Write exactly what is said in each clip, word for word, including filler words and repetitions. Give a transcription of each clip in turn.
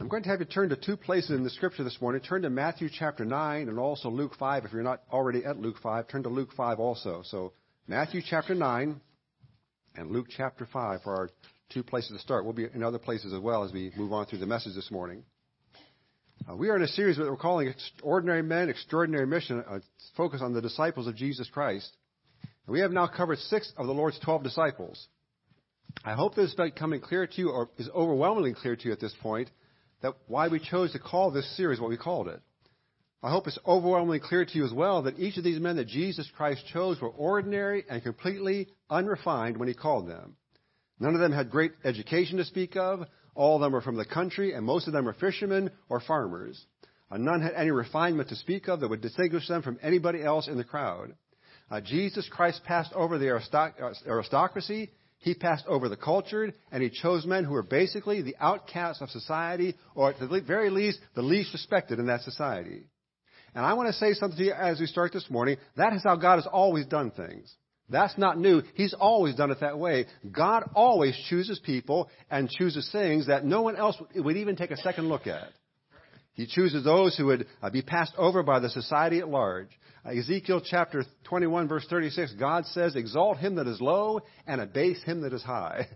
I'm going to have you turn to two places in the Scripture this morning. Turn to Matthew chapter nine and also Luke five. If you're not already at Luke five, turn to Luke five also. So Matthew chapter nine and Luke chapter five are our two places to start. We'll be in other places as well as we move on through the message this morning. Uh, we are in a series that we're calling Ordinary Men, Extraordinary Mission, a focus on the disciples of Jesus Christ. And we have now covered six of the Lord's twelve disciples. I hope this is becoming clear to you, or is overwhelmingly clear to you at this point, that why we chose to call this series what we called it. I hope it's overwhelmingly clear to you as well that each of these men that Jesus Christ chose were ordinary and completely unrefined when he called them. None of them had great education to speak of. All of them were from the country, and most of them were fishermen or farmers. Uh, none had any refinement to speak of that would distinguish them from anybody else in the crowd. Uh, Jesus Christ passed over the aristoc- aristocracy. He passed over the cultured, and he chose men who were basically the outcasts of society, or at the very least, the least respected in that society. And I want to say something to you as we start this morning. That is how God has always done things. That's not new. He's always done it that way. God always chooses people and chooses things that no one else would even take a second look at. He chooses those who would be passed over by the society at large. Ezekiel chapter twenty-one, verse thirty-six, God says, "Exalt him that is low and abase him that is high."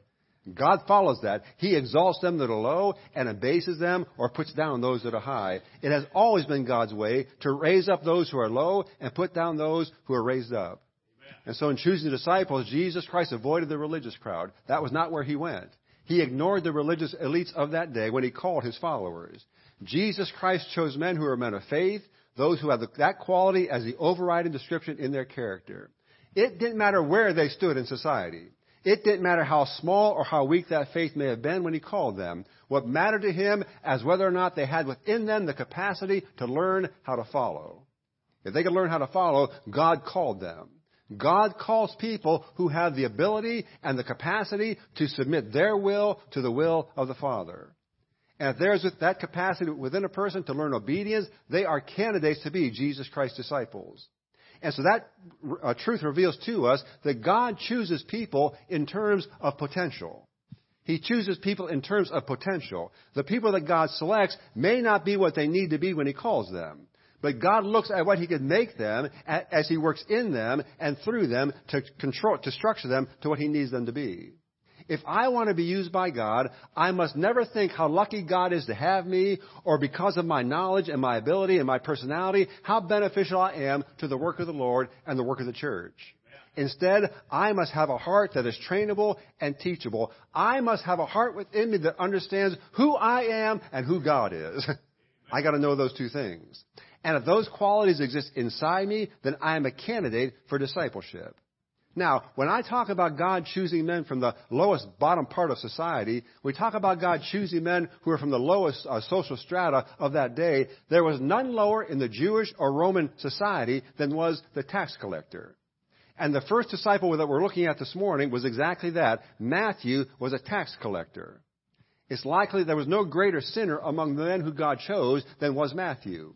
God follows that. He exalts them that are low and abases them, or puts down those that are high. It has always been God's way to raise up those who are low and put down those who are raised up. Amen. And so in choosing disciples, Jesus Christ avoided the religious crowd. That was not where he went. He ignored the religious elites of that day when he called his followers. Jesus Christ chose men who are men of faith, those who have the, that quality as the overriding description in their character. It didn't matter where they stood in society. It didn't matter how small or how weak that faith may have been when he called them. What mattered to him as whether or not they had within them the capacity to learn how to follow. If they could learn how to follow, God called them. God calls people who have the ability and the capacity to submit their will to the will of the Father. And if there's that capacity within a person to learn obedience, they are candidates to be Jesus Christ's disciples. And so that uh, truth reveals to us that God chooses people in terms of potential. He chooses people in terms of potential. The people that God selects may not be what they need to be when he calls them. But God looks at what he can make them as he works in them and through them to control, to structure them to what he needs them to be. If I want to be used by God, I must never think how lucky God is to have me, or because of my knowledge and my ability and my personality, how beneficial I am to the work of the Lord and the work of the church. Instead, I must have a heart that is trainable and teachable. I must have a heart within me that understands who I am and who God is. I got to know those two things. And if those qualities exist inside me, then I am a candidate for discipleship. Now, when I talk about God choosing men from the lowest bottom part of society, we talk about God choosing men who are from the lowest uh, social strata of that day. There was none lower in the Jewish or Roman society than was the tax collector. And the first disciple that we're looking at this morning was exactly that. Matthew was a tax collector. It's likely there was no greater sinner among the men who God chose than was Matthew.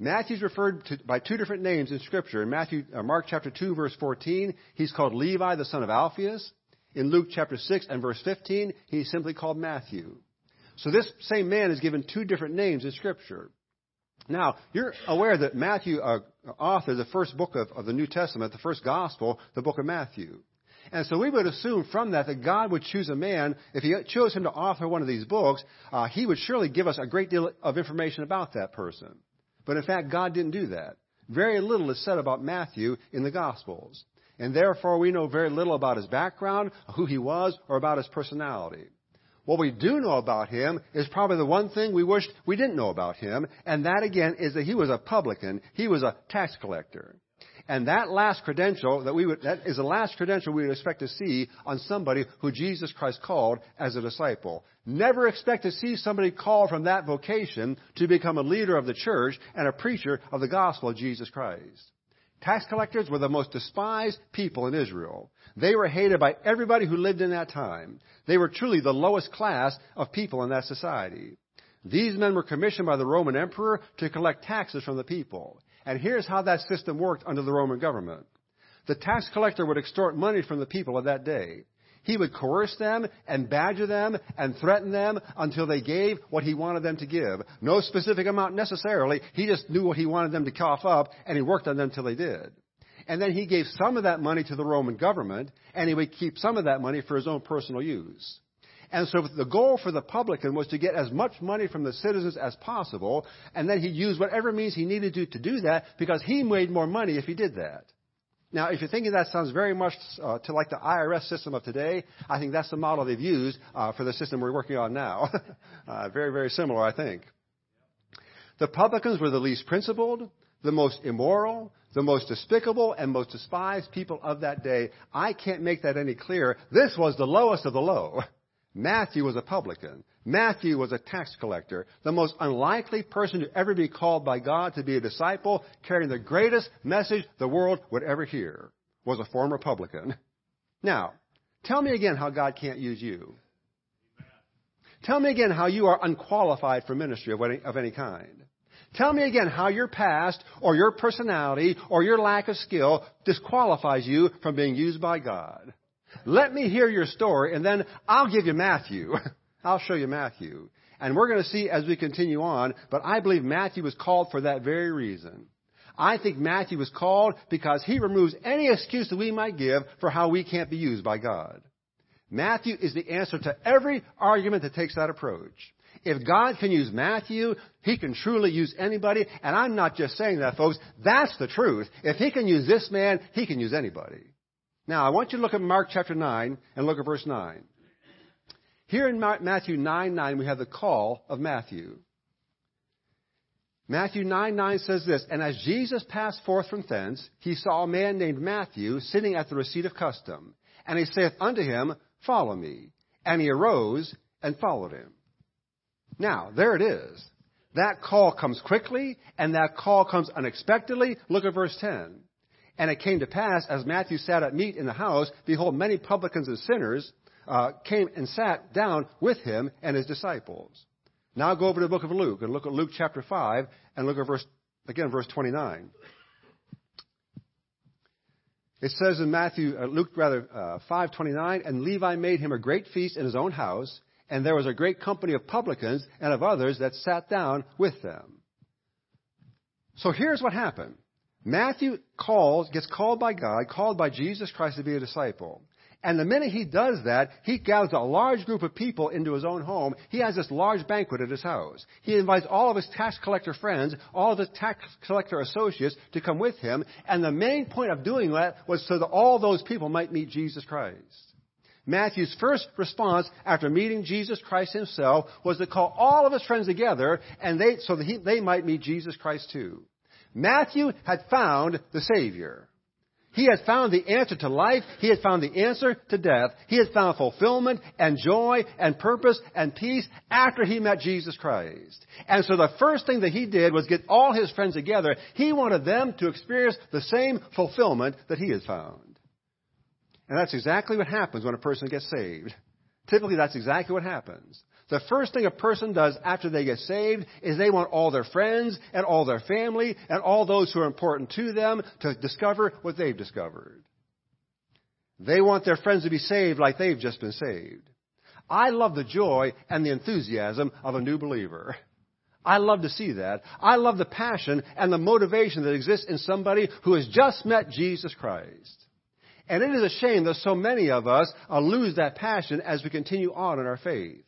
Matthew's referred to by two different names in Scripture. In Matthew, uh, Mark chapter two, verse fourteen, he's called Levi, the son of Alphaeus. In Luke chapter six and verse fifteen, he's simply called Matthew. So this same man is given two different names in Scripture. Now, you're aware that Matthew uh, authored the first book of, of the New Testament, the first gospel, the book of Matthew. And so we would assume from that that God would choose a man. If he chose him to author one of these books, uh, he would surely give us a great deal of information about that person. But in fact, God didn't do that. Very little is said about Matthew in the Gospels. And therefore, we know very little about his background, who he was, or about his personality. What we do know about him is probably the one thing we wished we didn't know about him. And that, again, is that he was a publican. He was a tax collector. And that last credential that we would, that is the last credential we would expect to see on somebody who Jesus Christ called as a disciple. Never expect to see somebody called from that vocation to become a leader of the church and a preacher of the gospel of Jesus Christ. Tax collectors were the most despised people in Israel. They were hated by everybody who lived in that time. They were truly the lowest class of people in that society. These men were commissioned by the Roman emperor to collect taxes from the people. And here's how that system worked under the Roman government. The tax collector would extort money from the people of that day. He would coerce them and badger them and threaten them until they gave what he wanted them to give. No specific amount necessarily. He just knew what he wanted them to cough up, and he worked on them until they did. And then he gave some of that money to the Roman government, and he would keep some of that money for his own personal use. And so the goal for the publican was to get as much money from the citizens as possible, and then he used whatever means he needed to to do that, because he made more money if he did that. Now, if you're thinking that sounds very much uh, to like the I R S system of today, I think that's the model they've used uh, for the system we're working on now. uh, very, very similar, I think. The publicans were the least principled, the most immoral, the most despicable, and most despised people of that day. I can't make that any clearer. This was the lowest of the low. Matthew was a publican. Matthew was a tax collector, the most unlikely person to ever be called by God to be a disciple, carrying the greatest message the world would ever hear, was a former publican. Now, tell me again how God can't use you. Tell me again how you are unqualified for ministry of any, of any kind. Tell me again how your past or your personality or your lack of skill disqualifies you from being used by God. Let me hear your story, and then I'll give you Matthew. I'll show you Matthew. And we're going to see as we continue on, but I believe Matthew was called for that very reason. I think Matthew was called because he removes any excuse that we might give for how we can't be used by God. Matthew is the answer to every argument that takes that approach. If God can use Matthew, he can truly use anybody. And I'm not just saying that, folks. That's the truth. If he can use this man, he can use anybody. Now, I want you to look at Mark chapter nine and look at verse nine. Here in Matthew nine nine, we have the call of Matthew. Matthew nine nine says this, "And as Jesus passed forth from thence, he saw a man named Matthew sitting at the receipt of custom. And he saith unto him, Follow me. And he arose and followed him." Now, there it is. That call comes quickly, and that call comes unexpectedly. Look at verse ten. "And it came to pass, as Matthew sat at meat in the house, behold, many publicans and sinners uh, came and sat down with him and his disciples." Now go over to the book of Luke and look at Luke chapter five and look at verse, again, verse twenty-nine. It says in Matthew, uh, Luke rather, uh, five twenty-nine, "And Levi made him a great feast in his own house, and there was a great company of publicans and of others that sat down with them." So here's what happened. Matthew calls, gets called by God, called by Jesus Christ to be a disciple. And the minute he does that, he gathers a large group of people into his own home. He has this large banquet at his house. He invites all of his tax collector friends, all of his tax collector associates to come with him. And the main point of doing that was so that all those people might meet Jesus Christ. Matthew's first response after meeting Jesus Christ himself was to call all of his friends together and they, so that he, they might meet Jesus Christ too. Matthew had found the Savior. He had found the answer to life. He had found the answer to death. He had found fulfillment and joy and purpose and peace after he met Jesus Christ. And so the first thing that he did was get all his friends together. He wanted them to experience the same fulfillment that he had found. And that's exactly what happens when a person gets saved. Typically, that's exactly what happens. The first thing a person does after they get saved is they want all their friends and all their family and all those who are important to them to discover what they've discovered. They want their friends to be saved like they've just been saved. I love the joy and the enthusiasm of a new believer. I love to see that. I love the passion and the motivation that exists in somebody who has just met Jesus Christ. And it is a shame that so many of us lose that passion as we continue on in our faith.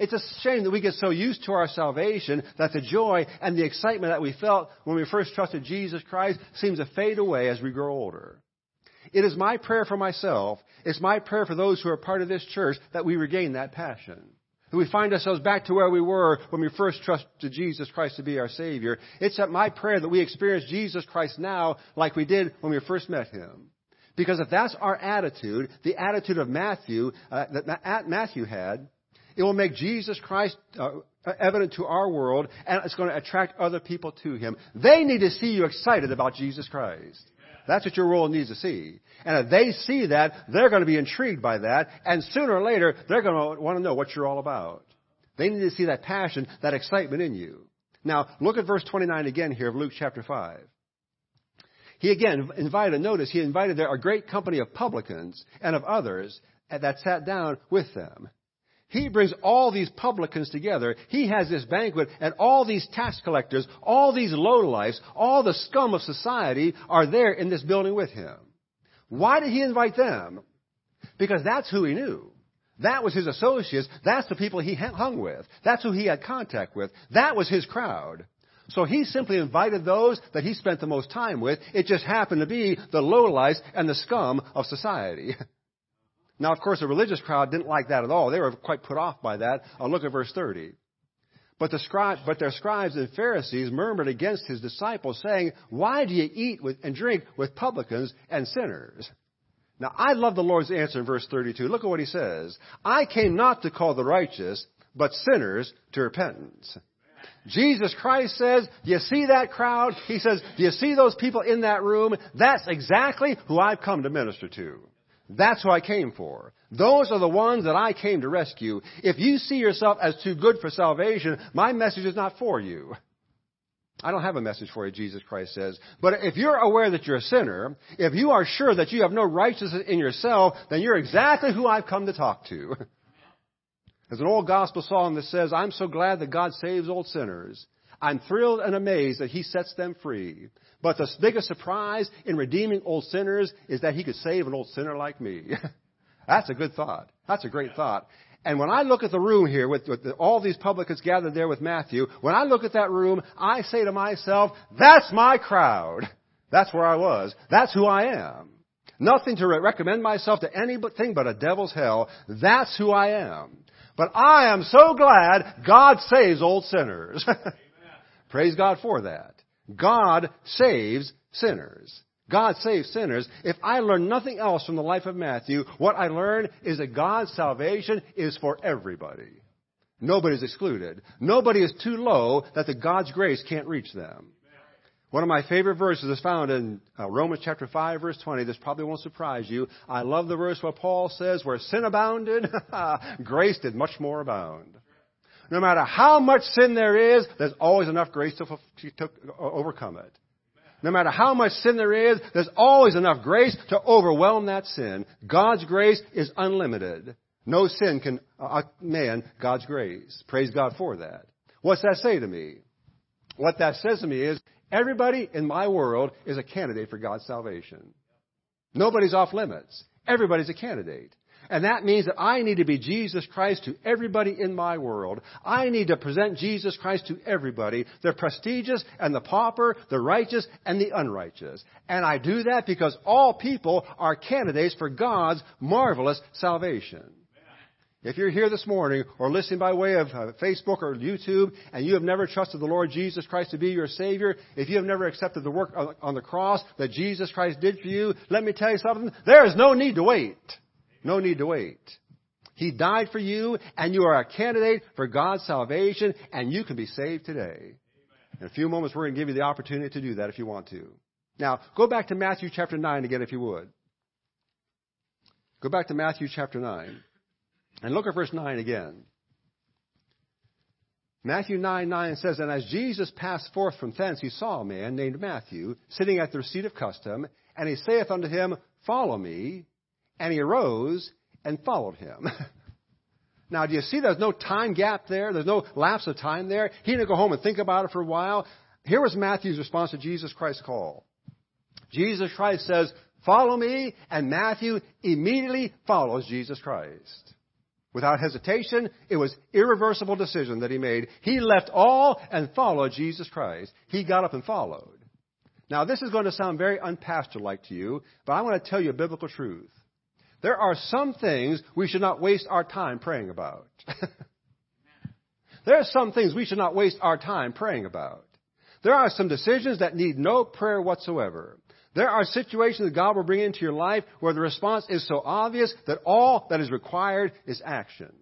It's a shame that we get so used to our salvation that the joy and the excitement that we felt when we first trusted Jesus Christ seems to fade away as we grow older. It is my prayer for myself, it's my prayer for those who are part of this church, that we regain that passion, that we find ourselves back to where we were when we first trusted Jesus Christ to be our Savior. It's at my prayer that we experience Jesus Christ now like we did when we first met him. Because if that's our attitude, the attitude of Matthew, uh, that Matthew had, it will make Jesus Christ uh, evident to our world, and it's going to attract other people to him. They need to see you excited about Jesus Christ. That's what your world needs to see. And if they see that, they're going to be intrigued by that, and sooner or later, they're going to want to know what you're all about. They need to see that passion, that excitement in you. Now, look at verse twenty-nine again here of Luke chapter five. He again invited, notice, he invited there a great company of publicans and of others that sat down with them. He brings all these publicans together. He has this banquet, and all these tax collectors, all these lowlifes, all the scum of society are there in this building with him. Why did he invite them? Because that's who he knew. That was his associates. That's the people he hung with. That's who he had contact with. That was his crowd. So he simply invited those that he spent the most time with. It just happened to be the lowlifes and the scum of society. Now, of course, the religious crowd didn't like that at all. They were quite put off by that. I'll look at verse thirty. But, the scribe, but their scribes and Pharisees murmured against his disciples, saying, "Why do you eat with, and drink with publicans and sinners?" Now, I love the Lord's answer in verse thirty-two. Look at what he says. "I came not to call the righteous, but sinners to repentance." Jesus Christ says, do you see that crowd? He says, do you see those people in that room? That's exactly who I've come to minister to. That's who I came for. Those are the ones that I came to rescue. If you see yourself as too good for salvation, my message is not for you. I don't have a message for you, Jesus Christ says. But if you're aware that you're a sinner, if you are sure that you have no righteousness in yourself, then you're exactly who I've come to talk to. There's an old gospel song that says, "I'm so glad that God saves old sinners. I'm thrilled and amazed that he sets them free. But the biggest surprise in redeeming old sinners is that he could save an old sinner like me." That's a good thought. That's a great thought. And when I look at the room here with, with the, all these publicans gathered there with Matthew, when I look at that room, I say to myself, that's my crowd. That's where I was. That's who I am. Nothing to re- recommend myself to anything but a devil's hell. That's who I am. But I am so glad God saves old sinners. Praise God for that. God saves sinners. God saves sinners. If I learn nothing else from the life of Matthew, what I learn is that God's salvation is for everybody. Nobody's excluded. Nobody is too low that the God's grace can't reach them. One of my favorite verses is found in uh, Romans chapter five, verse twenty. This probably won't surprise you. I love the verse where Paul says, "Where sin abounded, grace did much more abound." No matter how much sin there is, there's always enough grace to, to, to overcome it. No matter how much sin there is, there's always enough grace to overwhelm that sin. God's grace is unlimited. No sin can uh, man God's grace. Praise God for that. What's that say to me? What that says to me is, everybody in my world is a candidate for God's salvation. Nobody's off limits. Everybody's a candidate. And that means that I need to be Jesus Christ to everybody in my world. I need to present Jesus Christ to everybody, the prestigious and the pauper, the righteous and the unrighteous. And I do that because all people are candidates for God's marvelous salvation. If you're here this morning or listening by way of Facebook or YouTube and you have never trusted the Lord Jesus Christ to be your Savior, if you have never accepted the work on the cross that Jesus Christ did for you, let me tell you something. There is no need to wait. No need to wait. He died for you, and you are a candidate for God's salvation, and you can be saved today. In a few moments, we're going to give you the opportunity to do that if you want to. Now, go back to Matthew chapter nine again if you would. Go back to Matthew chapter nine. And look at verse nine again. Matthew nine nine says, "And as Jesus passed forth from thence, he saw a man named Matthew sitting at the receipt of custom, and he saith unto him, Follow me. And he arose and followed him." Now, do you see there's no time gap there? There's no lapse of time there. He didn't go home and think about it for a while. Here was Matthew's response to Jesus Christ's call. Jesus Christ says, "Follow me," and Matthew immediately follows Jesus Christ. Without hesitation, it was irreversible decision that he made. He left all and followed Jesus Christ. He got up and followed. Now, this is going to sound very unpastor-like to you, but I want to tell you a biblical truth. There are some things we should not waste our time praying about. There are some things we should not waste our time praying about. There are some decisions that need no prayer whatsoever. There are situations that God will bring into your life where the response is so obvious that all that is required is action.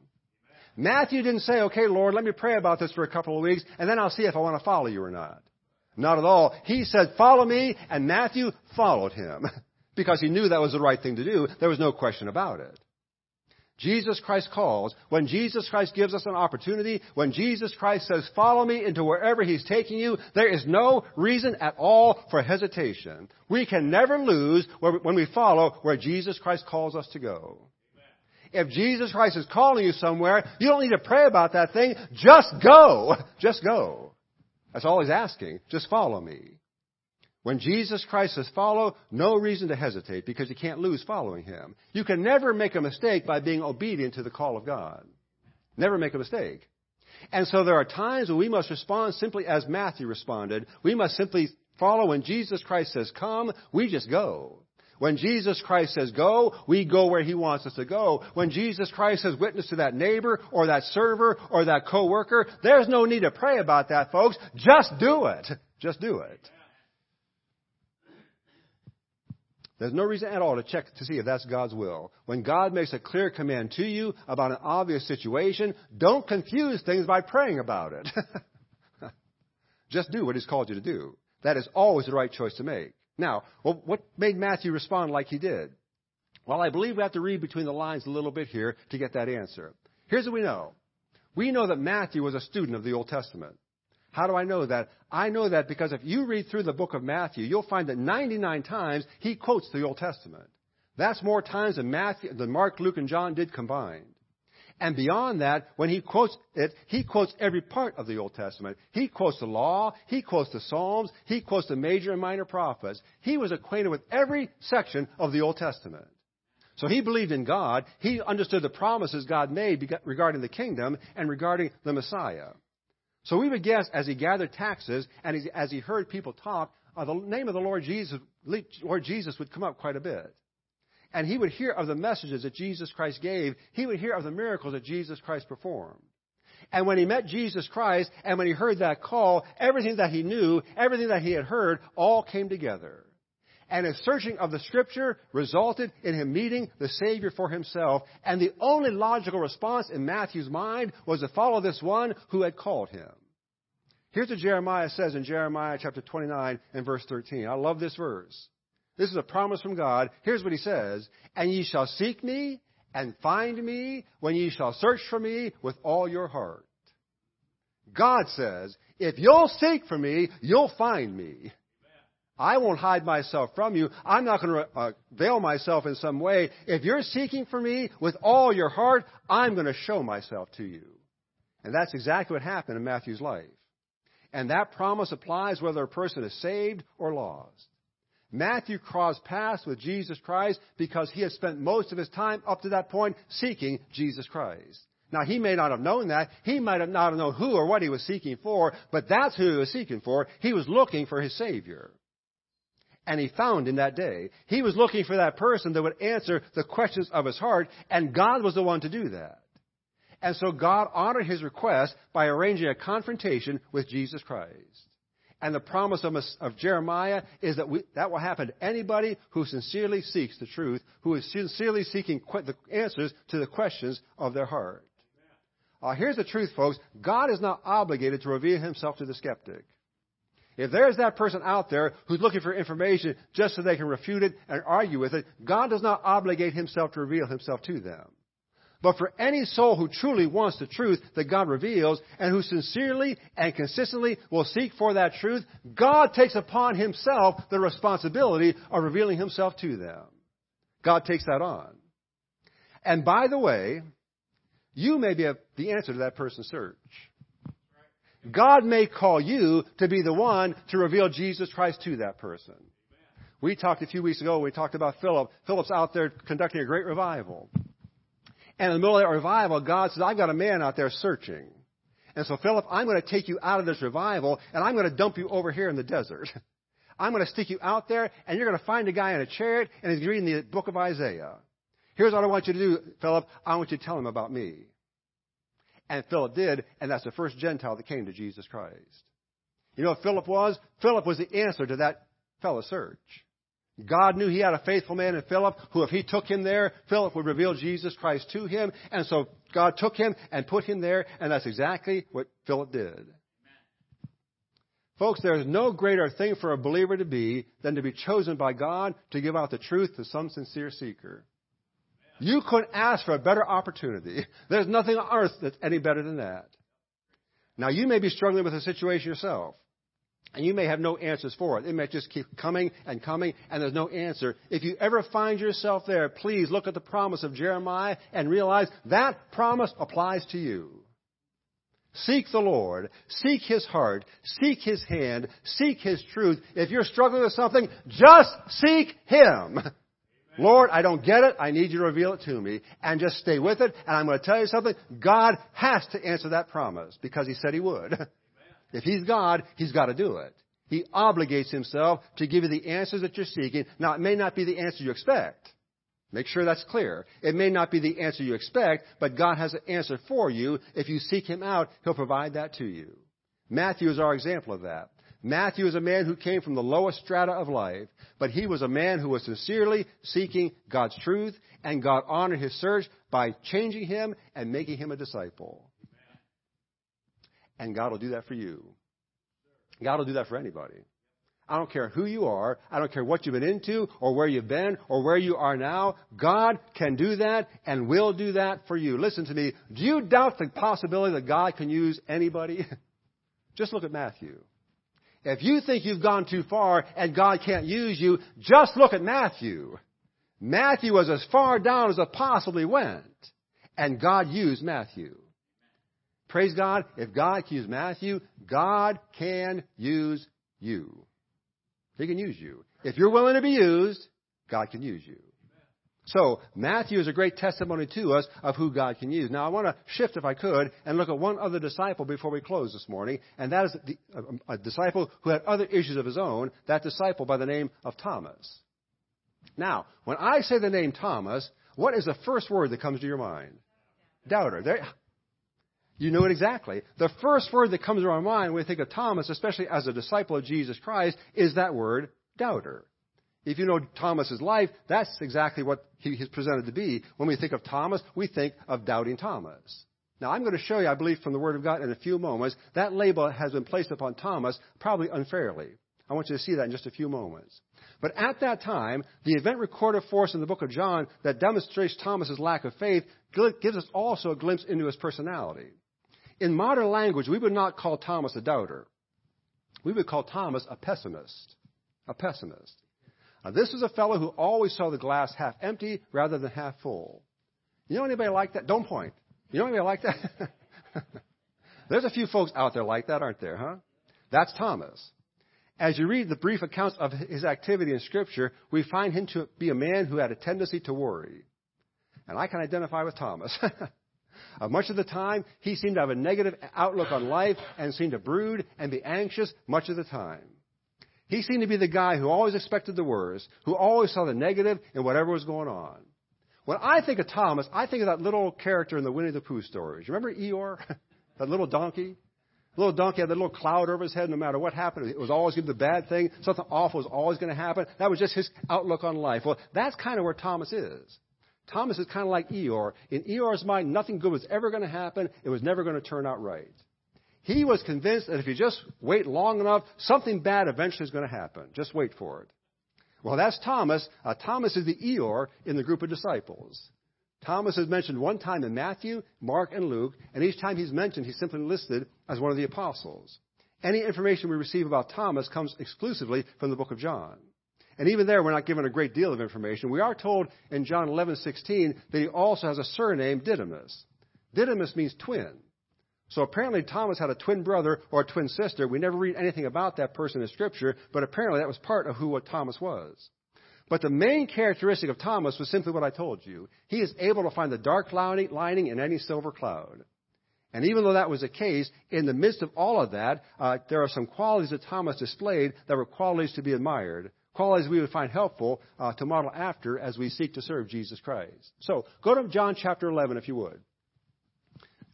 Matthew didn't say, "Okay, Lord, let me pray about this for a couple of weeks, and then I'll see if I want to follow you or not." Not at all. He said, "Follow me," and Matthew followed him because he knew that was the right thing to do. There was no question about it. Jesus Christ calls. When Jesus Christ gives us an opportunity, when Jesus Christ says, "Follow me," into wherever he's taking you, there is no reason at all for hesitation. We can never lose when we follow where Jesus Christ calls us to go. If Jesus Christ is calling you somewhere, you don't need to pray about that thing. Just go. Just go. That's all he's asking. Just follow me. When Jesus Christ says follow, no reason to hesitate because you can't lose following him. You can never make a mistake by being obedient to the call of God. Never make a mistake. And so there are times when we must respond simply as Matthew responded. We must simply follow. When Jesus Christ says come, we just go. When Jesus Christ says go, we go where he wants us to go. When Jesus Christ says witness to that neighbor or that server or that coworker, there's no need to pray about that, folks. Just do it. Just do it. There's no reason at all to check to see if that's God's will. When God makes a clear command to you about an obvious situation, don't confuse things by praying about it. Just do what he's called you to do. That is always the right choice to make. Now, well, what made Matthew respond like he did? Well, I believe we have to read between the lines a little bit here to get that answer. Here's what we know. We know that Matthew was a student of the Old Testament. How do I know that? I know that because if you read through the book of Matthew, you'll find that ninety-nine times he quotes the Old Testament. That's more times than Matthew, than Mark, Luke, and John did combined. And beyond that, when he quotes it, he quotes every part of the Old Testament. He quotes the law. He quotes the Psalms. He quotes the major and minor prophets. He was acquainted with every section of the Old Testament. So he believed in God. He understood the promises God made regarding the kingdom and regarding the Messiah. So we would guess, as he gathered taxes and as he heard people talk, uh, the name of the Lord Jesus, Lord Jesus would come up quite a bit. And he would hear of the messages that Jesus Christ gave. He would hear of the miracles that Jesus Christ performed. And when he met Jesus Christ and when he heard that call, everything that he knew, everything that he had heard, all came together. And his searching of the Scripture resulted in him meeting the Savior for himself. And the only logical response in Matthew's mind was to follow this one who had called him. Here's what Jeremiah says in Jeremiah chapter twenty-nine and verse thirteen. I love this verse. This is a promise from God. Here's what he says. And ye shall seek me and find me when ye shall search for me with all your heart. God says, if you'll seek for me, you'll find me. I won't hide myself from you. I'm not going to uh, veil myself in some way. If you're seeking for me with all your heart, I'm going to show myself to you. And that's exactly what happened in Matthew's life. And that promise applies whether a person is saved or lost. Matthew crossed paths with Jesus Christ because he had spent most of his time up to that point seeking Jesus Christ. Now, he may not have known that. He might have not known who or what he was seeking for, but that's who he was seeking for. He was looking for his Savior. And he found in that day. He was looking for that person that would answer the questions of his heart, and God was the one to do that. And so God honored his request by arranging a confrontation with Jesus Christ. And the promise of, of Jeremiah is that we, that will happen to anybody who sincerely seeks the truth, who is sincerely seeking que- the answers to the questions of their heart. Uh, here's the truth, folks. God is not obligated to reveal himself to the skeptic. If there's that person out there who's looking for information just so they can refute it and argue with it, God does not obligate himself to reveal himself to them. But for any soul who truly wants the truth that God reveals and who sincerely and consistently will seek for that truth, God takes upon himself the responsibility of revealing himself to them. God takes that on. And by the way, you may be the answer to that person's search. God may call you to be the one to reveal Jesus Christ to that person. We talked a few weeks ago, we talked about Philip. Philip's out there conducting a great revival. And in the middle of that revival, God says, I've got a man out there searching. And so, Philip, I'm going to take you out of this revival, and I'm going to dump you over here in the desert. I'm going to stick you out there, and you're going to find a guy in a chariot, and he's reading the book of Isaiah. Here's what I want you to do, Philip. I want you to tell him about me. And Philip did, and that's the first Gentile that came to Jesus Christ. You know what Philip was? Philip was the answer to that fellow's search. God knew he had a faithful man in Philip, who if he took him there, Philip would reveal Jesus Christ to him. And so God took him and put him there, and that's exactly what Philip did. Amen. Folks, there is no greater thing for a believer to be than to be chosen by God to give out the truth to some sincere seeker. You couldn't ask for a better opportunity. There's nothing on earth that's any better than that. Now, you may be struggling with a situation yourself. And you may have no answers for it. It may just keep coming and coming, and there's no answer. If you ever find yourself there, please look at the promise of Jeremiah and realize that promise applies to you. Seek the Lord. Seek His heart. Seek His hand. Seek His truth. If you're struggling with something, just seek Him. Amen. Lord, I don't get it. I need you to reveal it to me. And just stay with it. And I'm going to tell you something. God has to answer that promise because He said He would. If He's God, He's got to do it. He obligates Himself to give you the answers that you're seeking. Now, it may not be the answer you expect. Make sure that's clear. It may not be the answer you expect, but God has an answer for you. If you seek Him out, He'll provide that to you. Matthew is our example of that. Matthew is a man who came from the lowest strata of life, but he was a man who was sincerely seeking God's truth, and God honored his search by changing him and making him a disciple. And God will do that for you. God will do that for anybody. I don't care who you are. I don't care what you've been into or where you've been or where you are now. God can do that and will do that for you. Listen to me. Do you doubt the possibility that God can use anybody? Just look at Matthew. If you think you've gone too far and God can't use you, just look at Matthew. Matthew was as far down as it possibly went, and God used Matthew. Praise God, if God can use Matthew, God can use you. He can use you. If you're willing to be used, God can use you. So Matthew is a great testimony to us of who God can use. Now, I want to shift, if I could, and look at one other disciple before we close this morning, and that is the, a, a disciple who had other issues of his own, that disciple by the name of Thomas. Now, when I say the name Thomas, what is the first word that comes to your mind? Doubter. There, you know it exactly. The first word that comes to our mind when we think of Thomas, especially as a disciple of Jesus Christ, is that word, doubter. If you know Thomas's life, that's exactly what he is presented to be. When we think of Thomas, we think of doubting Thomas. Now, I'm going to show you, I believe, from the Word of God in a few moments, that label has been placed upon Thomas, probably unfairly. I want you to see that in just a few moments. But at that time, the event recorded for us in the book of John that demonstrates Thomas's lack of faith gives us also a glimpse into his personality. In modern language, we would not call Thomas a doubter. We would call Thomas a pessimist. A pessimist. Now, this was a fellow who always saw the glass half empty rather than half full. You know anybody like that? Don't point. You know anybody like that? There's a few folks out there like that, aren't there, huh? That's Thomas. As you read the brief accounts of his activity in Scripture, we find him to be a man who had a tendency to worry. And I can identify with Thomas. Uh, much of the time, he seemed to have a negative outlook on life and seemed to brood and be anxious much of the time. He seemed to be the guy who always expected the worst, who always saw the negative in whatever was going on. When I think of Thomas, I think of that little character in the Winnie the Pooh stories. You remember Eeyore? That little donkey? The little donkey had that little cloud over his head. No matter what happened, it was always going to be the bad thing. Something awful was always going to happen. That was just his outlook on life. Well, that's kind of where Thomas is. Thomas is kind of like Eeyore. In Eeyore's mind, nothing good was ever going to happen. It was never going to turn out right. He was convinced that if you just wait long enough, something bad eventually is going to happen. Just wait for it. Well, that's Thomas. Uh, Thomas is the Eeyore in the group of disciples. Thomas is mentioned one time in Matthew, Mark, and Luke, and each time he's mentioned, he's simply listed as one of the apostles. Any information we receive about Thomas comes exclusively from the book of John. And even there, we're not given a great deal of information. We are told in John eleven sixteen that he also has a surname, Didymus. Didymus means twin. So apparently Thomas had a twin brother or a twin sister. We never read anything about that person in Scripture, but apparently that was part of who what Thomas was. But the main characteristic of Thomas was simply what I told you. He is able to find the dark lining in any silver cloud. And even though that was the case, in the midst of all of that, uh, there are some qualities that Thomas displayed that were qualities to be admired. Qualities we would find helpful uh, to model after as we seek to serve Jesus Christ. So go to John chapter eleven, if you would.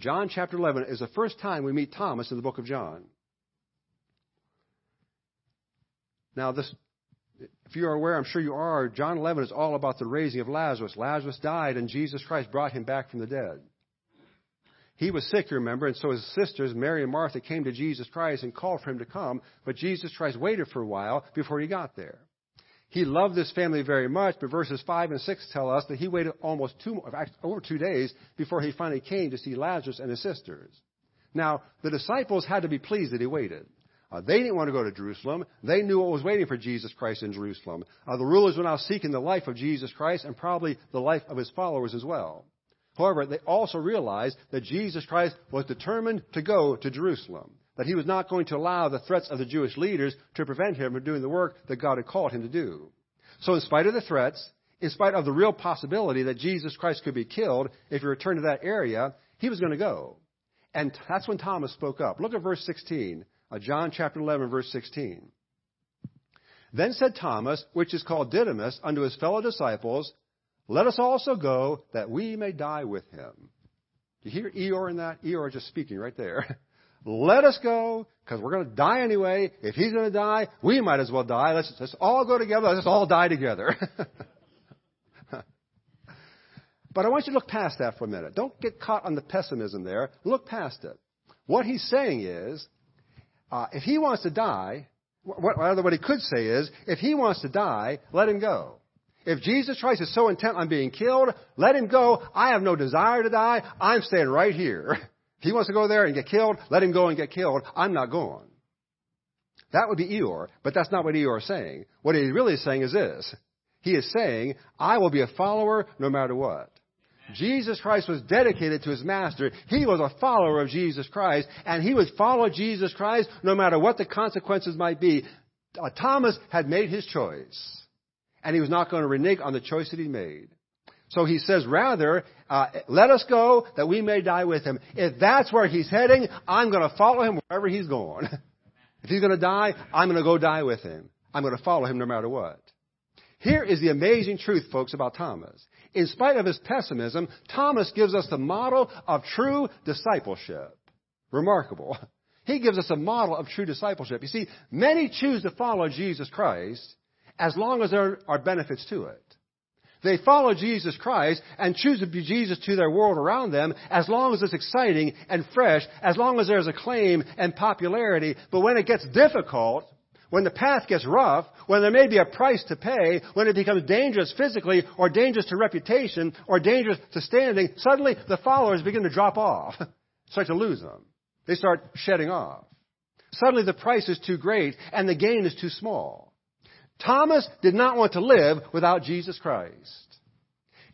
John chapter eleven is the first time we meet Thomas in the book of John. Now, this, if you are aware, I'm sure you are, John eleven is all about the raising of Lazarus. Lazarus died, and Jesus Christ brought him back from the dead. He was sick, you remember, and so his sisters, Mary and Martha, came to Jesus Christ and called for him to come, but Jesus Christ waited for a while before he got there. He loved this family very much, but verses five and six tell us that he waited almost two, over two days before he finally came to see Lazarus and his sisters. Now, the disciples had to be pleased that he waited. Uh, they didn't want to go to Jerusalem. They knew what was waiting for Jesus Christ in Jerusalem. Uh, the rulers were now seeking the life of Jesus Christ and probably the life of his followers as well. However, they also realized that Jesus Christ was determined to go to Jerusalem, that he was not going to allow the threats of the Jewish leaders to prevent him from doing the work that God had called him to do. So in spite of the threats, in spite of the real possibility that Jesus Christ could be killed if he returned to that area, he was going to go. And that's when Thomas spoke up. Look at verse sixteen, uh, John chapter eleven, verse sixteen. Then said Thomas, which is called Didymus, unto his fellow disciples, "Let us also go, that we may die with him." Do you hear Eeyore in that? Eeyore just speaking right there. Let us go, because we're going to die anyway. If he's going to die, we might as well die. Let's, let's all go together. Let's all die together. But I want you to look past that for a minute. Don't get caught on the pessimism there. Look past it. What he's saying is, uh, if he wants to die, what, what, what he could say is, if he wants to die, let him go. If Jesus Christ is so intent on being killed, let him go. I have no desire to die. I'm staying right here. If he wants to go there and get killed, let him go and get killed. I'm not going. That would be Eeyore, but that's not what Eeyore is saying. What he's really saying is this. He is saying, I will be a follower no matter what. Jesus Christ was dedicated to his master. He was a follower of Jesus Christ, and he would follow Jesus Christ no matter what the consequences might be. Uh, Thomas had made his choice, and he was not going to renege on the choice that he made. So he says, rather, uh, let us go that we may die with him. If that's where he's heading, I'm going to follow him wherever he's going. If he's going to die, I'm going to go die with him. I'm going to follow him no matter what. Here is the amazing truth, folks, about Thomas. In spite of his pessimism, Thomas gives us the model of true discipleship. Remarkable. He gives us a model of true discipleship. You see, many choose to follow Jesus Christ as long as there are benefits to it. They follow Jesus Christ and choose to be Jesus to their world around them as long as it's exciting and fresh, as long as there's acclaim and popularity. But when it gets difficult, when the path gets rough, when there may be a price to pay, when it becomes dangerous physically or dangerous to reputation or dangerous to standing, suddenly the followers begin to drop off, start to lose them. They start shedding off. Suddenly the price is too great and the gain is too small. Thomas did not want to live without Jesus Christ.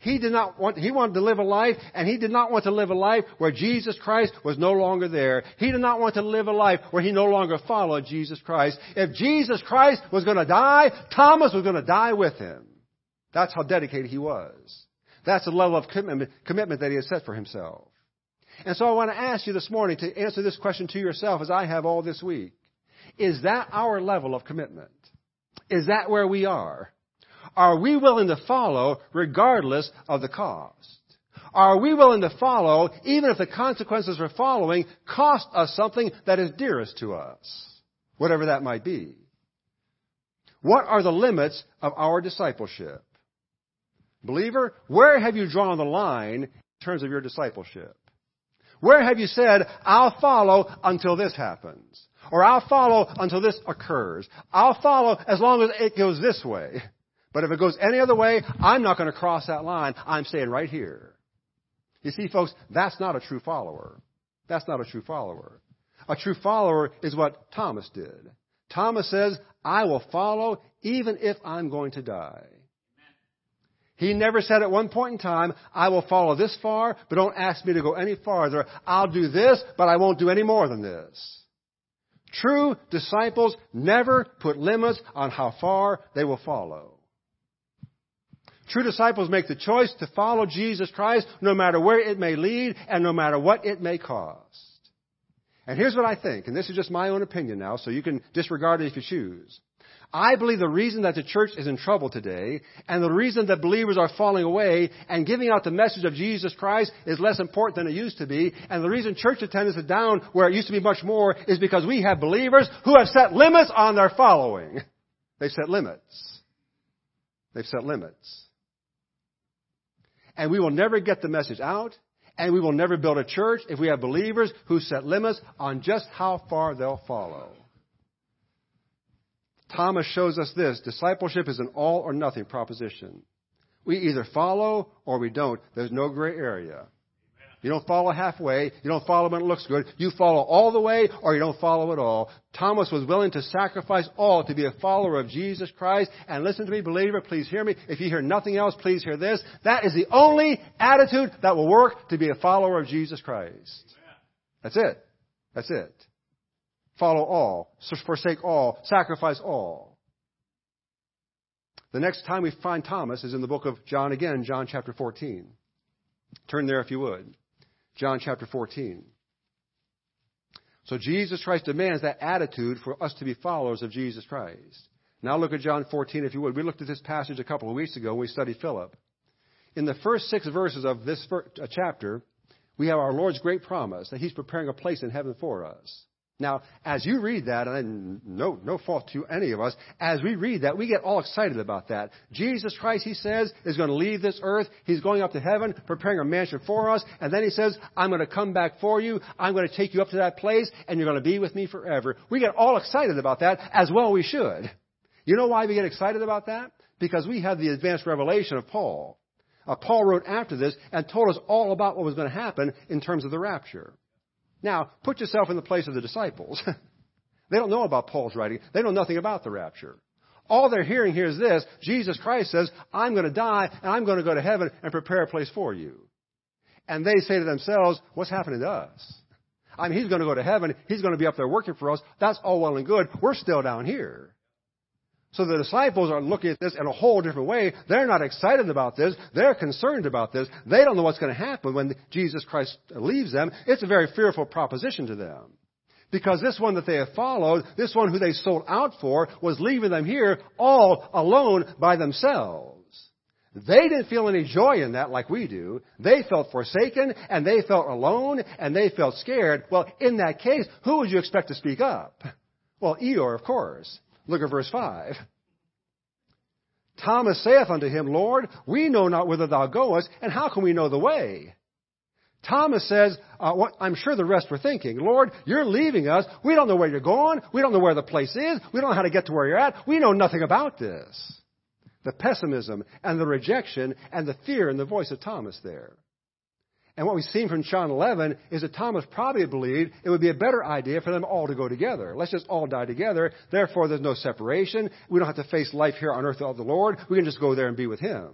He did not want, he wanted to live a life, and he did not want to live a life where Jesus Christ was no longer there. He did not want to live a life where he no longer followed Jesus Christ. If Jesus Christ was going to die, Thomas was going to die with him. That's how dedicated he was. That's the level of commitment, commitment that he had set for himself. And so I want to ask you this morning to answer this question to yourself, as I have all this week. Is that our level of commitment? Is that where we are? Are we willing to follow regardless of the cost? Are we willing to follow even if the consequences for following cost us something that is dearest to us, whatever that might be? What are the limits of our discipleship? Believer, where have you drawn the line in terms of your discipleship? Where have you said, I'll follow until this happens? Or I'll follow until this occurs. I'll follow as long as it goes this way. But if it goes any other way, I'm not going to cross that line. I'm staying right here. You see, folks, that's not a true follower. That's not a true follower. A true follower is what Thomas did. Thomas says, I will follow even if I'm going to die. He never said at one point in time, I will follow this far, but don't ask me to go any farther. I'll do this, but I won't do any more than this. True disciples never put limits on how far they will follow. True disciples make the choice to follow Jesus Christ no matter where it may lead and no matter what it may cost. And here's what I think, and this is just my own opinion now, so you can disregard it if you choose. I believe the reason that the church is in trouble today and the reason that believers are falling away and giving out the message of Jesus Christ is less important than it used to be, and the reason church attendance is down where it used to be much more, is because we have believers who have set limits on their following. They've set limits. They've set limits. And we will never get the message out, and we will never build a church if we have believers who set limits on just how far they'll follow. Thomas shows us this. Discipleship is an all or nothing proposition. We either follow or we don't. There's no gray area. Amen. You don't follow halfway. You don't follow when it looks good. You follow all the way or you don't follow at all. Thomas was willing to sacrifice all to be a follower of Jesus Christ. And listen to me, believer, please hear me. If you hear nothing else, please hear this. That is the only attitude that will work to be a follower of Jesus Christ. That's it. That's it. Follow all, forsake all, sacrifice all. The next time we find Thomas is in the book of John again, John chapter fourteen. Turn there if you would. John chapter fourteen. So Jesus Christ demands that attitude for us to be followers of Jesus Christ. Now look at John fourteen if you would. We looked at this passage a couple of weeks ago when we studied Philip. In the first six verses of this chapter, we have our Lord's great promise that he's preparing a place in heaven for us. Now, as you read that, and no, no fault to any of us, as we read that, we get all excited about that. Jesus Christ, he says, is going to leave this earth. He's going up to heaven, preparing a mansion for us. And then he says, I'm going to come back for you. I'm going to take you up to that place, and you're going to be with me forever. We get all excited about that, as well we should. You know why we get excited about that? Because we have the advanced revelation of Paul. Uh, Paul wrote after this and told us all about what was going to happen in terms of the rapture. Now, put yourself in the place of the disciples. They don't know about Paul's writing. They know nothing about the rapture. All they're hearing here is this. Jesus Christ says, I'm going to die, and I'm going to go to heaven and prepare a place for you. And they say to themselves, what's happening to us? I mean, he's going to go to heaven. He's going to be up there working for us. That's all well and good. We're still down here. So the disciples are looking at this in a whole different way. They're not excited about this. They're concerned about this. They don't know what's going to happen when Jesus Christ leaves them. It's a very fearful proposition to them. Because this one that they have followed, this one who they sold out for, was leaving them here all alone by themselves. They didn't feel any joy in that like we do. They felt forsaken, and they felt alone, and they felt scared. Well, in that case, who would you expect to speak up? Well, Eeyore, of course. Look at verse five. Thomas saith unto him, Lord, we know not whither thou goest, and how can we know the way? Thomas says, uh, what, I'm sure the rest were thinking, Lord, you're leaving us. We don't know where you're going. We don't know where the place is. We don't know how to get to where you're at. We know nothing about this. The pessimism and the rejection and the fear in the voice of Thomas there. And what we've seen from John eleven is that Thomas probably believed it would be a better idea for them all to go together. Let's just all die together. Therefore, there's no separation. We don't have to face life here on earth of the Lord. We can just go there and be with him.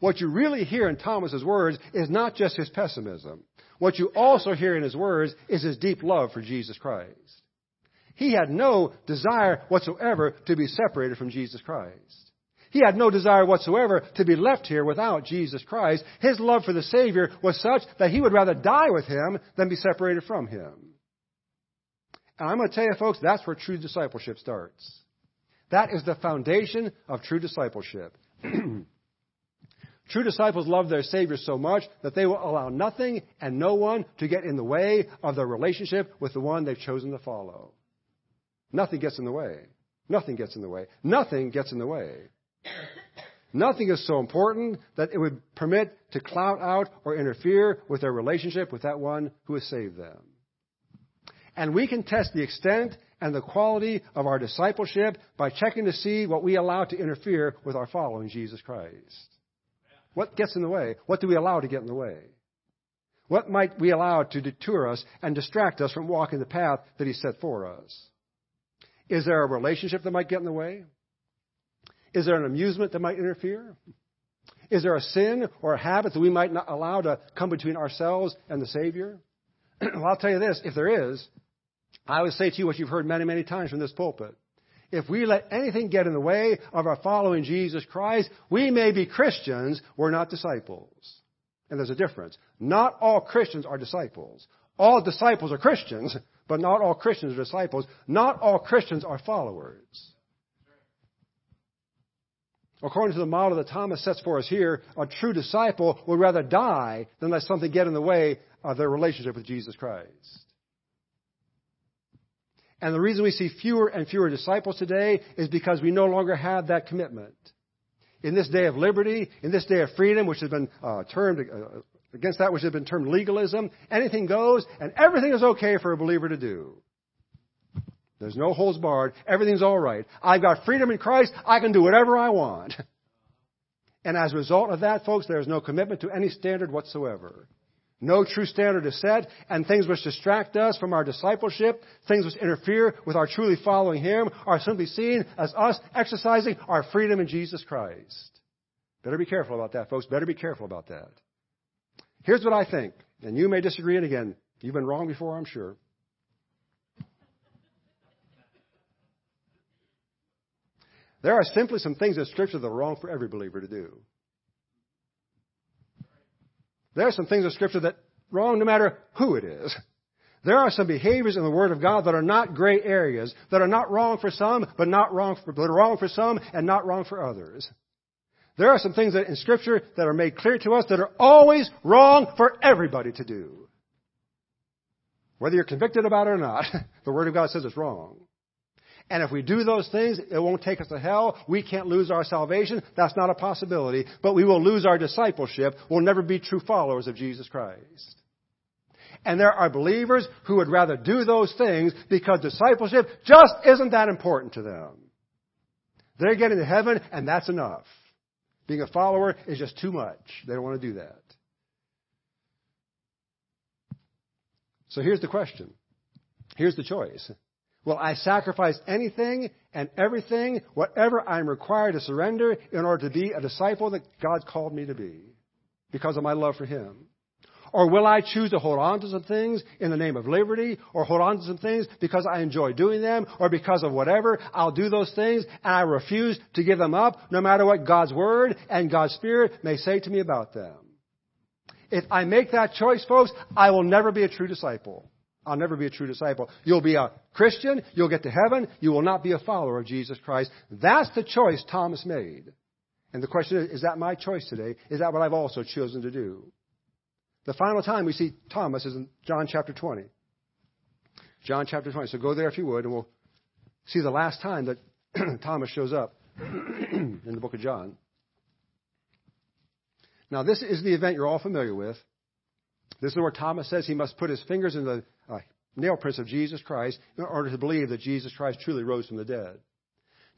What you really hear in Thomas's words is not just his pessimism. What you also hear in his words is his deep love for Jesus Christ. He had no desire whatsoever to be separated from Jesus Christ. He had no desire whatsoever to be left here without Jesus Christ. His love for the Savior was such that he would rather die with him than be separated from him. And I'm going to tell you, folks, that's where true discipleship starts. That is the foundation of true discipleship. True disciples love their Savior so much that they will allow nothing and no one to get in the way of their relationship with the one they've chosen to follow. Nothing gets in the way. Nothing gets in the way. Nothing gets in the way. Nothing is so important that it would permit to cloud out or interfere with their relationship with that one who has saved them. And we can test the extent and the quality of our discipleship by checking to see what we allow to interfere with our following Jesus Christ. What gets in the way? What do we allow to get in the way? What might we allow to deter us and distract us from walking the path that he set for us? Is there a relationship that might get in the way? Is there an amusement that might interfere? Is there a sin or a habit that we might not allow to come between ourselves and the Savior? Well, I'll tell you this. If there is, I would say to you what you've heard many, many times from this pulpit. If we let anything get in the way of our following Jesus Christ, we may be Christians. We're not disciples. And there's a difference. Not all Christians are disciples. All disciples are Christians, but not all Christians are disciples. Not all Christians are followers. According to the model that Thomas sets for us here, a true disciple would rather die than let something get in the way of their relationship with Jesus Christ. And the reason we see fewer and fewer disciples today is because we no longer have that commitment. In this day of liberty, in this day of freedom, which has been uh, termed uh, against that which has been termed legalism, anything goes and everything is okay for a believer to do. There's no holds barred. Everything's all right. I've got freedom in Christ. I can do whatever I want. And as a result of that, folks, there is no commitment to any standard whatsoever. No true standard is set, and things which distract us from our discipleship, things which interfere with our truly following Him, are simply seen as us exercising our freedom in Jesus Christ. Better be careful about that, folks. Better be careful about that. Here's what I think, and you may disagree, and again, you've been wrong before, I'm sure. There are simply some things in Scripture that are wrong for every believer to do. There are some things in Scripture that are wrong no matter who it is. There are some behaviors in the Word of God that are not gray areas, that are not wrong for some, but not wrong for, but are wrong for some and not wrong for others. There are some things that in Scripture that are made clear to us that are always wrong for everybody to do. Whether you're convicted about it or not, the Word of God says it's wrong. And if we do those things, it won't take us to hell. We can't lose our salvation. That's not a possibility. But we will lose our discipleship. We'll never be true followers of Jesus Christ. And there are believers who would rather do those things because discipleship just isn't that important to them. They're getting to heaven, and that's enough. Being a follower is just too much. They don't want to do that. So here's the question. Here's the choice. Will I sacrifice anything and everything, whatever I'm required to surrender in order to be a disciple that God called me to be because of my love for Him? Or will I choose to hold on to some things in the name of liberty, or hold on to some things because I enjoy doing them, or because of whatever? I'll do those things, and I refuse to give them up no matter what God's Word and God's Spirit may say to me about them. If I make that choice, folks, I will never be a true disciple. I'll never be a true disciple. You'll be a Christian. You'll get to heaven. You will not be a follower of Jesus Christ. That's the choice Thomas made. And the question is, is that my choice today? Is that what I've also chosen to do? The final time we see Thomas is in John chapter twenty. John chapter twenty. So go there if you would, and we'll see the last time that Thomas shows up in the book of John. Now, this is the event you're all familiar with. This is where Thomas says he must put his fingers in the uh, nail prints of Jesus Christ in order to believe that Jesus Christ truly rose from the dead.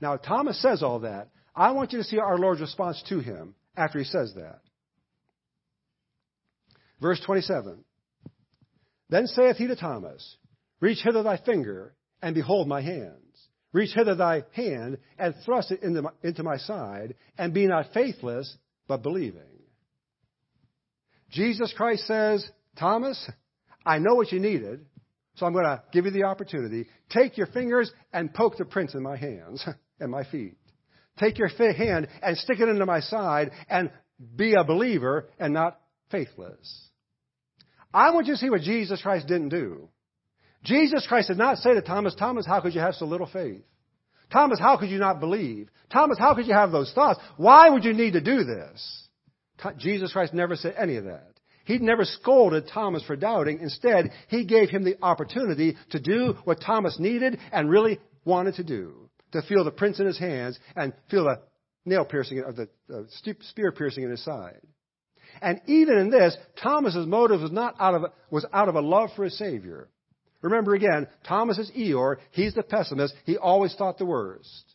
Now, Thomas says all that. I want you to see our Lord's response to him after he says that. Verse twenty-seven, "Then saith he to Thomas, Reach hither thy finger, and behold my hands. Reach hither thy hand, and thrust it into my, into my side, and be not faithless, but believing." Jesus Christ says, Thomas, I know what you needed, so I'm going to give you the opportunity. Take your fingers and poke the prints in my hands and my feet. Take your hand and stick it into my side, and be a believer and not faithless. I want you to see what Jesus Christ didn't do. Jesus Christ did not say to Thomas, Thomas, how could you have so little faith? Thomas, how could you not believe? Thomas, how could you have those thoughts? Why would you need to do this? Jesus Christ never said any of that. He never scolded Thomas for doubting. Instead, he gave him the opportunity to do what Thomas needed and really wanted to do, to feel the prints in his hands and feel the nail piercing, or the spear piercing in his side. And even in this, Thomas's motive was not out of was out of a love for his Savior. Remember again, Thomas is Eeyore. He's the pessimist. He always thought the worst.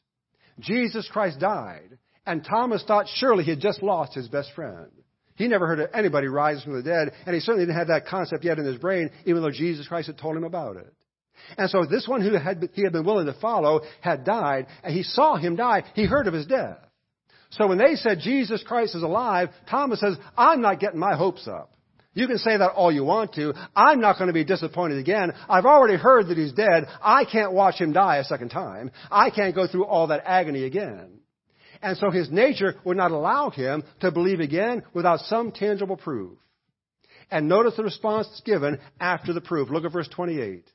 Jesus Christ died. And Thomas thought surely he had just lost his best friend. He never heard of anybody rise from the dead, and he certainly didn't have that concept yet in his brain, even though Jesus Christ had told him about it. And so this one who had, he had been willing to follow had died, and he saw him die. He heard of his death. So when they said Jesus Christ is alive, Thomas says, I'm not getting my hopes up. You can say that all you want to. I'm not going to be disappointed again. I've already heard that he's dead. I can't watch him die a second time. I can't go through all that agony again. And so his nature would not allow him to believe again without some tangible proof. And notice the response that's given after the proof. Look at verse twenty-eight.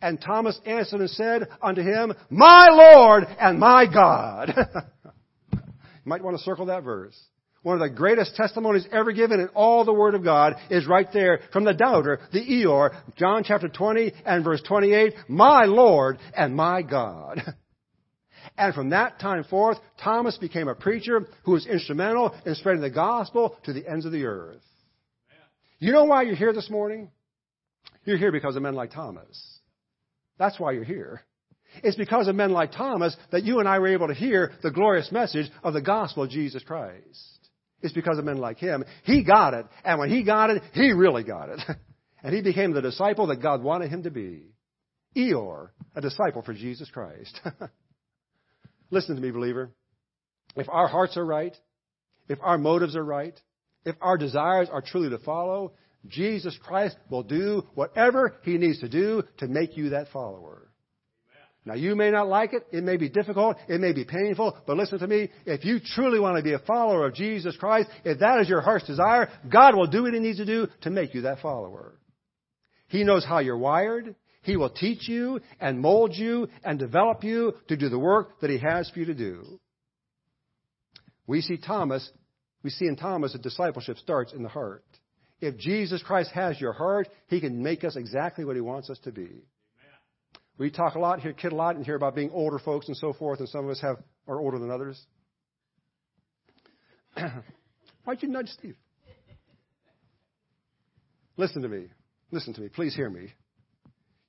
And Thomas answered and said unto him, My Lord and my God. You might want to circle that verse. One of the greatest testimonies ever given in all the Word of God is right there from the doubter, the Eeyore, John chapter twenty and verse twenty-eight, My Lord and my God. And from that time forth, Thomas became a preacher who was instrumental in spreading the gospel to the ends of the earth. Yeah. You know why you're here this morning? You're here because of men like Thomas. That's why you're here. It's because of men like Thomas that you and I were able to hear the glorious message of the gospel of Jesus Christ. It's because of men like him. He got it. And when he got it, he really got it. And he became the disciple that God wanted him to be. Eeyore, a disciple for Jesus Christ. Listen to me, believer. If our hearts are right, if our motives are right, if our desires are truly to follow, Jesus Christ will do whatever he needs to do to make you that follower. Now, you may not like it. It may be difficult. It may be painful. But listen to me. If you truly want to be a follower of Jesus Christ, if that is your heart's desire, God will do what he needs to do to make you that follower. He knows how you're wired. He will teach you and mold you and develop you to do the work that he has for you to do. We see Thomas. We see in Thomas that discipleship starts in the heart. If Jesus Christ has your heart, he can make us exactly what he wants us to be. We talk a lot here, kid a lot, and hear about being older folks and so forth, and some of us have are older than others. Why'd you nudge Steve? Listen to me. Listen to me. Please hear me.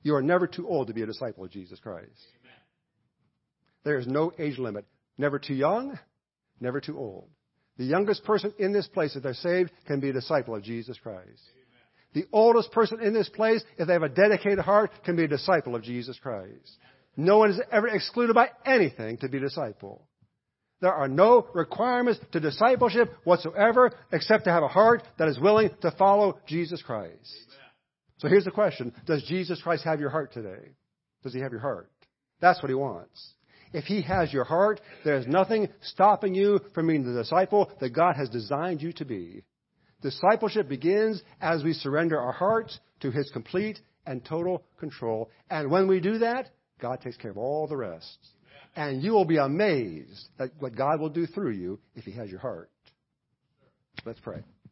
You are never too old to be a disciple of Jesus Christ. Amen. There is no age limit. Never too young, never too old. The youngest person in this place, if they're saved, can be a disciple of Jesus Christ. Amen. The oldest person in this place, if they have a dedicated heart, can be a disciple of Jesus Christ. No one is ever excluded by anything to be a disciple. There are no requirements to discipleship whatsoever except to have a heart that is willing to follow Jesus Christ. Amen. So here's the question. Does Jesus Christ have your heart today? Does he have your heart? That's what he wants. If he has your heart, there is nothing stopping you from being the disciple that God has designed you to be. Discipleship begins as we surrender our hearts to his complete and total control. And when we do that, God takes care of all the rest. And you will be amazed at what God will do through you if he has your heart. Let's pray.